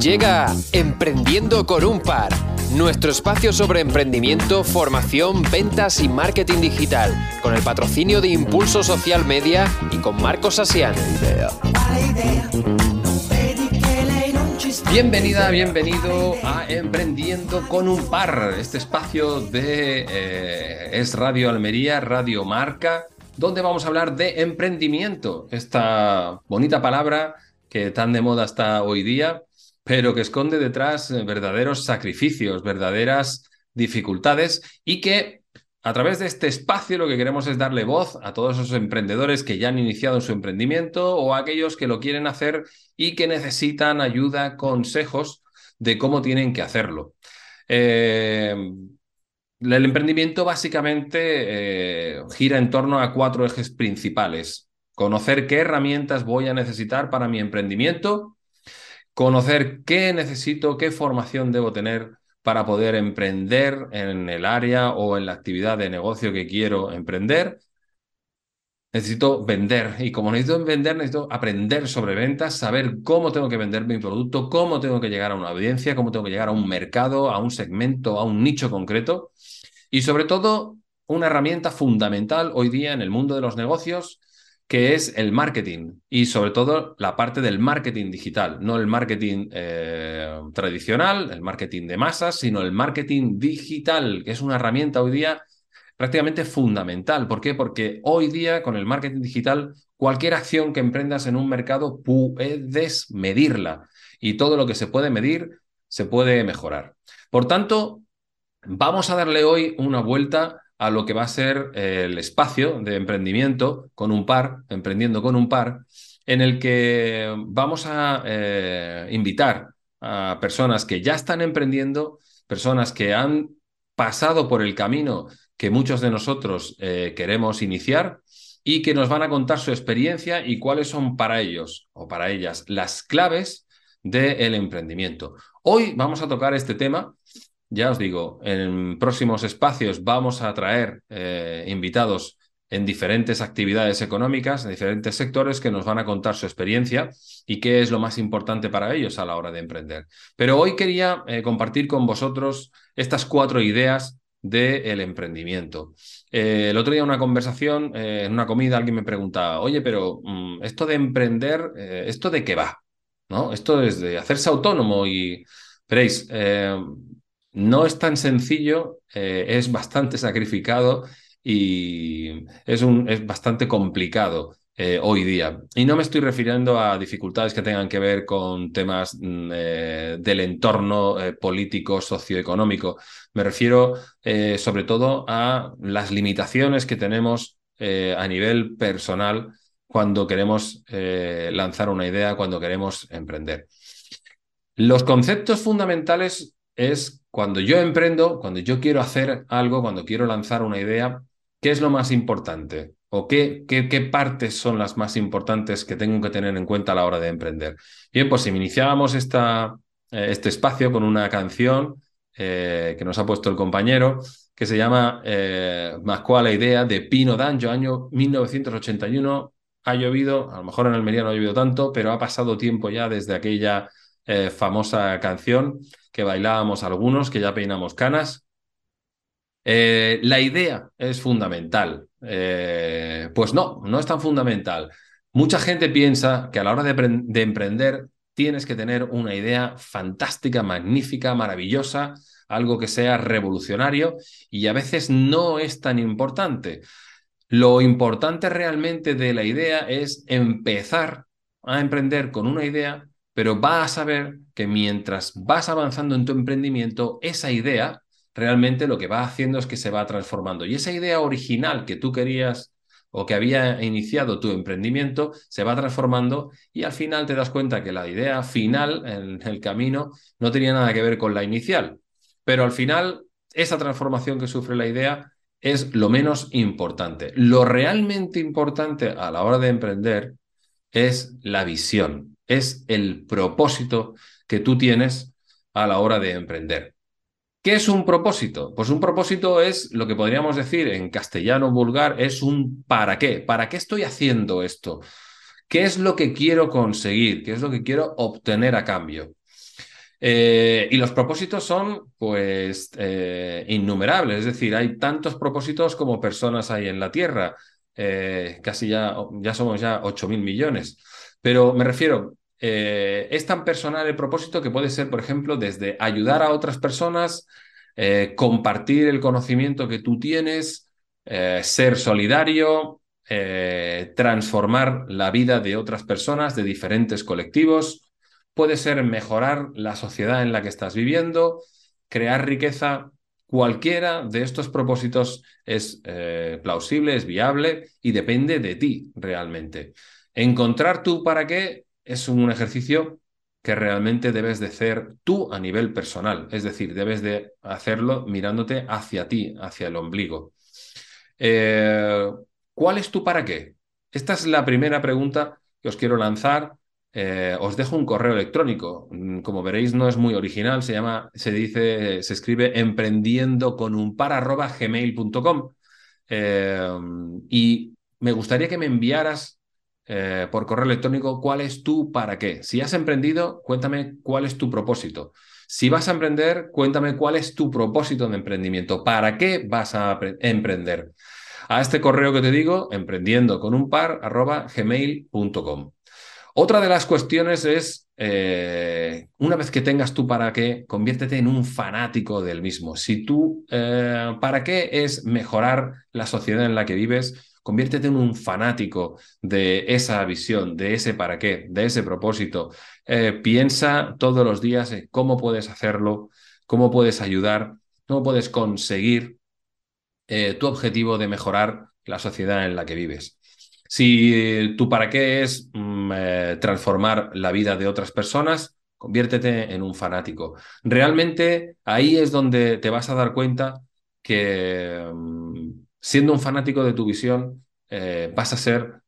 Llega Emprendiendo con un par, nuestro espacio sobre emprendimiento, formación, ventas y marketing digital, con el patrocinio de Impulso Social Media y con Marcos Asián. Bienvenida, bienvenido a Emprendiendo con un par, este espacio de es Radio Almería, Radio Marca, donde vamos a hablar de emprendimiento, esta bonita palabra que tan de moda está hoy día, pero que esconde detrás verdaderos sacrificios, verdaderas dificultades y que a través de este espacio lo que queremos es darle voz a todos esos emprendedores que ya han iniciado su emprendimiento o a aquellos que lo quieren hacer y que necesitan ayuda, consejos de cómo tienen que hacerlo. El emprendimiento básicamente gira en torno a 4 ejes principales. Conocer qué herramientas voy a necesitar para mi emprendimiento, conocer qué necesito, qué formación debo tener para poder emprender en el área o en la actividad de negocio que quiero emprender. Necesito vender y como necesito vender, necesito aprender sobre ventas, saber cómo tengo que vender mi producto, cómo tengo que llegar a una audiencia, cómo tengo que llegar a un mercado, a un segmento, a un nicho concreto. Y sobre todo, una herramienta fundamental hoy día en el mundo de los negocios, que es el marketing y sobre todo la parte del marketing digital, no el marketing tradicional, el marketing de masas, sino el marketing digital, que es una herramienta hoy día prácticamente fundamental. ¿Por qué? Porque hoy día con el marketing digital cualquier acción que emprendas en un mercado puedes medirla y todo lo que se puede medir se puede mejorar. Por tanto, vamos a darle hoy una vuelta a lo que va a ser el espacio de emprendimiento con un par, emprendiendo con un par, en el que vamos a invitar a personas que ya están emprendiendo, personas que han pasado por el camino que muchos de nosotros queremos iniciar y que nos van a contar su experiencia y cuáles son para ellos o para ellas las claves del emprendimiento. Hoy vamos a tocar este tema. Ya os digo, en próximos espacios vamos a traer invitados en diferentes actividades económicas, en diferentes sectores que nos van a contar su experiencia y qué es lo más importante para ellos a la hora de emprender. Pero hoy quería compartir con vosotros estas 4 ideas del emprendimiento. El otro día en una conversación, en una comida, alguien me preguntaba, oye, pero esto de emprender, ¿esto de qué va? ¿No? Esto es de hacerse autónomo y veréis... No es tan sencillo, es bastante sacrificado y es bastante complicado hoy día. Y no me estoy refiriendo a dificultades que tengan que ver con temas del entorno político, socioeconómico. Me refiero sobre todo a las limitaciones que tenemos a nivel personal cuando queremos lanzar una idea, cuando queremos emprender. Los conceptos fundamentales es cuando yo emprendo, cuando yo quiero hacer algo, cuando quiero lanzar una idea, ¿qué es lo más importante? ¿O qué partes son las más importantes que tengo que tener en cuenta a la hora de emprender? Bien, pues si iniciábamos este espacio con una canción que nos ha puesto el compañero, que se llama Mascó a la idea, de Pino D'Angiò, año 1981. Ha llovido, a lo mejor en Almería no ha llovido tanto, pero ha pasado tiempo ya desde aquella famosa canción que bailábamos algunos, que ya peinamos canas. ¿La idea es fundamental? Pues no es tan fundamental. Mucha gente piensa que a la hora de emprender tienes que tener una idea fantástica, magnífica, maravillosa, algo que sea revolucionario y a veces no es tan importante. Lo importante realmente de la idea es empezar a emprender con una idea, pero vas a ver que mientras vas avanzando en tu emprendimiento, esa idea realmente lo que va haciendo es que se va transformando. Y esa idea original que tú querías o que había iniciado tu emprendimiento se va transformando y al final te das cuenta que la idea final en el camino no tenía nada que ver con la inicial. Pero al final esa transformación que sufre la idea es lo menos importante. Lo realmente importante a la hora de emprender es la visión. Es el propósito que tú tienes a la hora de emprender. ¿Qué es un propósito? Pues un propósito es lo que podríamos decir en castellano vulgar, es un para qué. ¿Para qué estoy haciendo esto? ¿Qué es lo que quiero conseguir? ¿Qué es lo que quiero obtener a cambio? Y los propósitos son, pues, innumerables. Es decir, hay tantos propósitos como personas hay en la Tierra. Casi ya somos ya 8.000 millones. Pero me refiero, es tan personal el propósito que puede ser, por ejemplo, desde ayudar a otras personas, compartir el conocimiento que tú tienes, ser solidario, transformar la vida de otras personas, de diferentes colectivos. Puede ser mejorar la sociedad en la que estás viviendo, crear riqueza. Cualquiera de estos propósitos es plausible, es viable y depende de ti realmente. Encontrar tu para qué es un ejercicio que realmente debes de hacer tú a nivel personal. Es decir, debes de hacerlo mirándote hacia ti, hacia el ombligo. ¿Cuál es tu para qué? Esta es la primera pregunta que os quiero lanzar. Os dejo un correo electrónico, como veréis no es muy original, se escribe emprendiendoconunpar@gmail.com, y me gustaría que me enviaras por correo electrónico cuál es tu para qué. Si has emprendido, cuéntame cuál es tu propósito. Si vas a emprender, cuéntame cuál es tu propósito de emprendimiento, para qué vas a emprender. A este correo que te digo, emprendiendoconunpar@gmail.com. Otra de las cuestiones es, una vez que tengas tu para qué, conviértete en un fanático del mismo. Si tu para qué es mejorar la sociedad en la que vives, conviértete en un fanático de esa visión, de ese para qué, de ese propósito. Piensa todos los días en cómo puedes hacerlo, cómo puedes ayudar, cómo puedes conseguir tu objetivo de mejorar la sociedad en la que vives. Si tu para qué es transformar la vida de otras personas, conviértete en un fanático. Realmente ahí es donde te vas a dar cuenta que siendo un fanático de tu visión vas a ser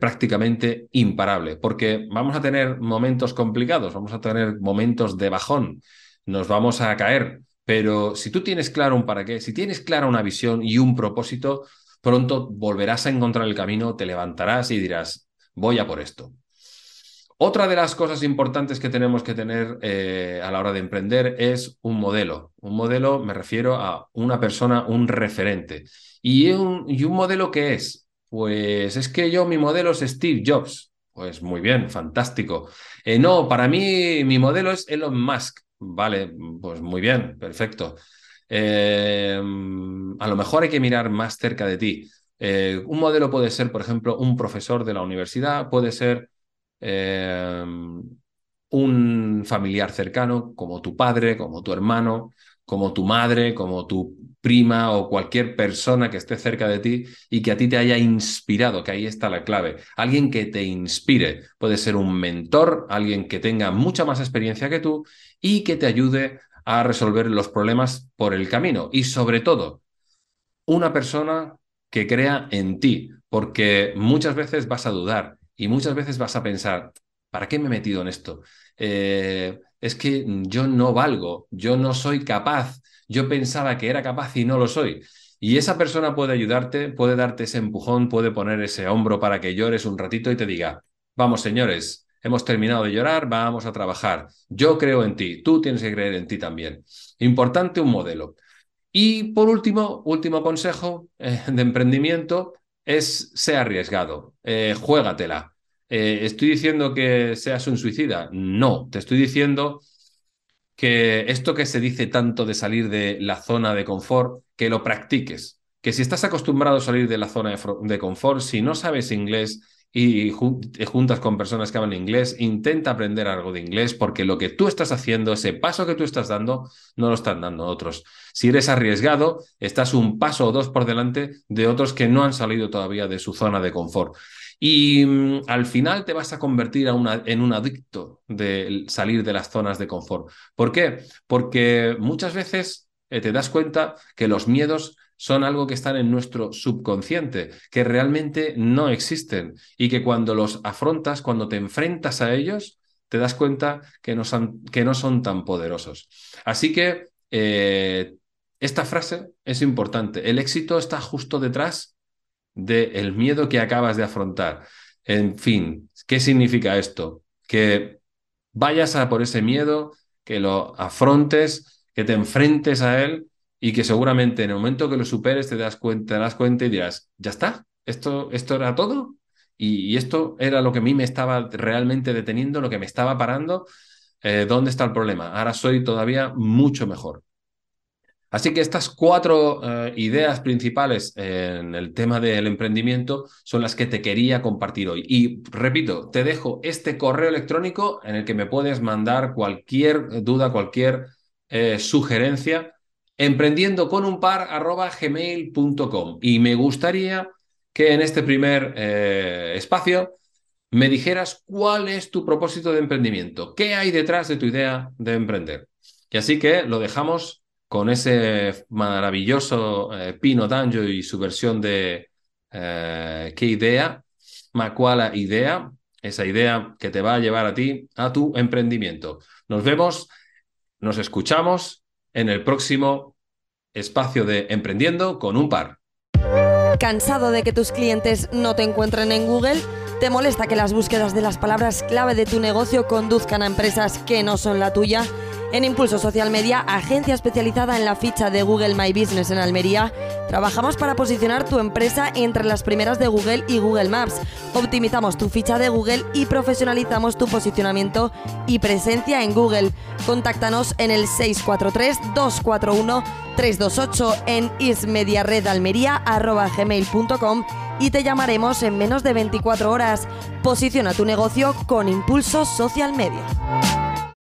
prácticamente imparable, porque vamos a tener momentos complicados, vamos a tener momentos de bajón, nos vamos a caer, pero si tú tienes claro un para qué, si tienes clara una visión y un propósito, pronto volverás a encontrar el camino, te levantarás y dirás, voy a por esto. Otra de las cosas importantes que tenemos que tener a la hora de emprender es un modelo. Un modelo, me refiero a una persona, un referente. ¿Y un modelo qué es? Pues es que mi modelo es Steve Jobs. Pues muy bien, fantástico. No, para mí mi modelo es Elon Musk. Vale, pues muy bien, perfecto. A lo mejor hay que mirar más cerca de ti. Un modelo puede ser, por ejemplo, un profesor de la universidad, puede ser un familiar cercano, como tu padre, como tu hermano, como tu madre, como tu prima o cualquier persona que esté cerca de ti y que a ti te haya inspirado, que ahí está la clave. Alguien que te inspire. Puede ser un mentor, alguien que tenga mucha más experiencia que tú y que te ayude a resolver los problemas por el camino. Y sobre todo, una persona que crea en ti, porque muchas veces vas a dudar y muchas veces vas a pensar, ¿para qué me he metido en esto? Es que yo no valgo, yo no soy capaz, yo pensaba que era capaz y no lo soy. Y esa persona puede ayudarte, puede darte ese empujón, puede poner ese hombro para que llores un ratito y te diga, vamos señores, hemos terminado de llorar, vamos a trabajar. Yo creo en ti, tú tienes que creer en ti también. Importante, un modelo. Y por último, consejo de emprendimiento es sé arriesgado, juégatela. ¿Estoy diciendo que seas un suicida? No, te estoy diciendo que esto que se dice tanto de salir de la zona de confort, que lo practiques. Que si estás acostumbrado a salir de la zona de confort, si no sabes inglés y juntas con personas que hablan inglés, intenta aprender algo de inglés, porque lo que tú estás haciendo, ese paso que tú estás dando, no lo están dando otros. Si eres arriesgado, estás un paso o dos por delante de otros que no han salido todavía de su zona de confort. Y al final te vas a convertir en un adicto de salir de las zonas de confort. ¿Por qué? Porque muchas veces te das cuenta que los miedos son algo que están en nuestro subconsciente, que realmente no existen y que cuando los afrontas, cuando te enfrentas a ellos, te das cuenta que no son tan poderosos. Así que esta frase es importante. El éxito está justo detrás del miedo que acabas de afrontar. En fin, ¿qué significa esto? Que vayas a por ese miedo, que lo afrontes, que te enfrentes a él y que seguramente en el momento que lo superes te darás cuenta y dirás, ya está, esto era todo y esto era lo que a mí me estaba realmente deteniendo, lo que me estaba parando. ¿Dónde está el problema? Ahora soy todavía mucho mejor. Así que estas 4 ideas principales en el tema del emprendimiento son las que te quería compartir hoy. Y repito, te dejo este correo electrónico en el que me puedes mandar cualquier duda, cualquier sugerencia, emprendiendoconunpar@gmail.com. Y me gustaría que en este primer espacio me dijeras cuál es tu propósito de emprendimiento, qué hay detrás de tu idea de emprender. Y así que lo dejamos con ese maravilloso Pino D'Angiò y su versión de ¿qué idea? Ma quale idea, esa idea que te va a llevar a ti, a tu emprendimiento. Nos vemos, nos escuchamos en el próximo espacio de Emprendiendo con un par. ¿Cansado de que tus clientes no te encuentren en Google? ¿Te molesta que las búsquedas de las palabras clave de tu negocio conduzcan a empresas que no son la tuya? En Impulso Social Media, agencia especializada en la ficha de Google My Business en Almería, trabajamos para posicionar tu empresa entre las primeras de Google y Google Maps. Optimizamos tu ficha de Google y profesionalizamos tu posicionamiento y presencia en Google. Contáctanos en el 643-241-328 en ismediaredalmería@gmail.com y te llamaremos en menos de 24 horas. Posiciona tu negocio con Impulso Social Media.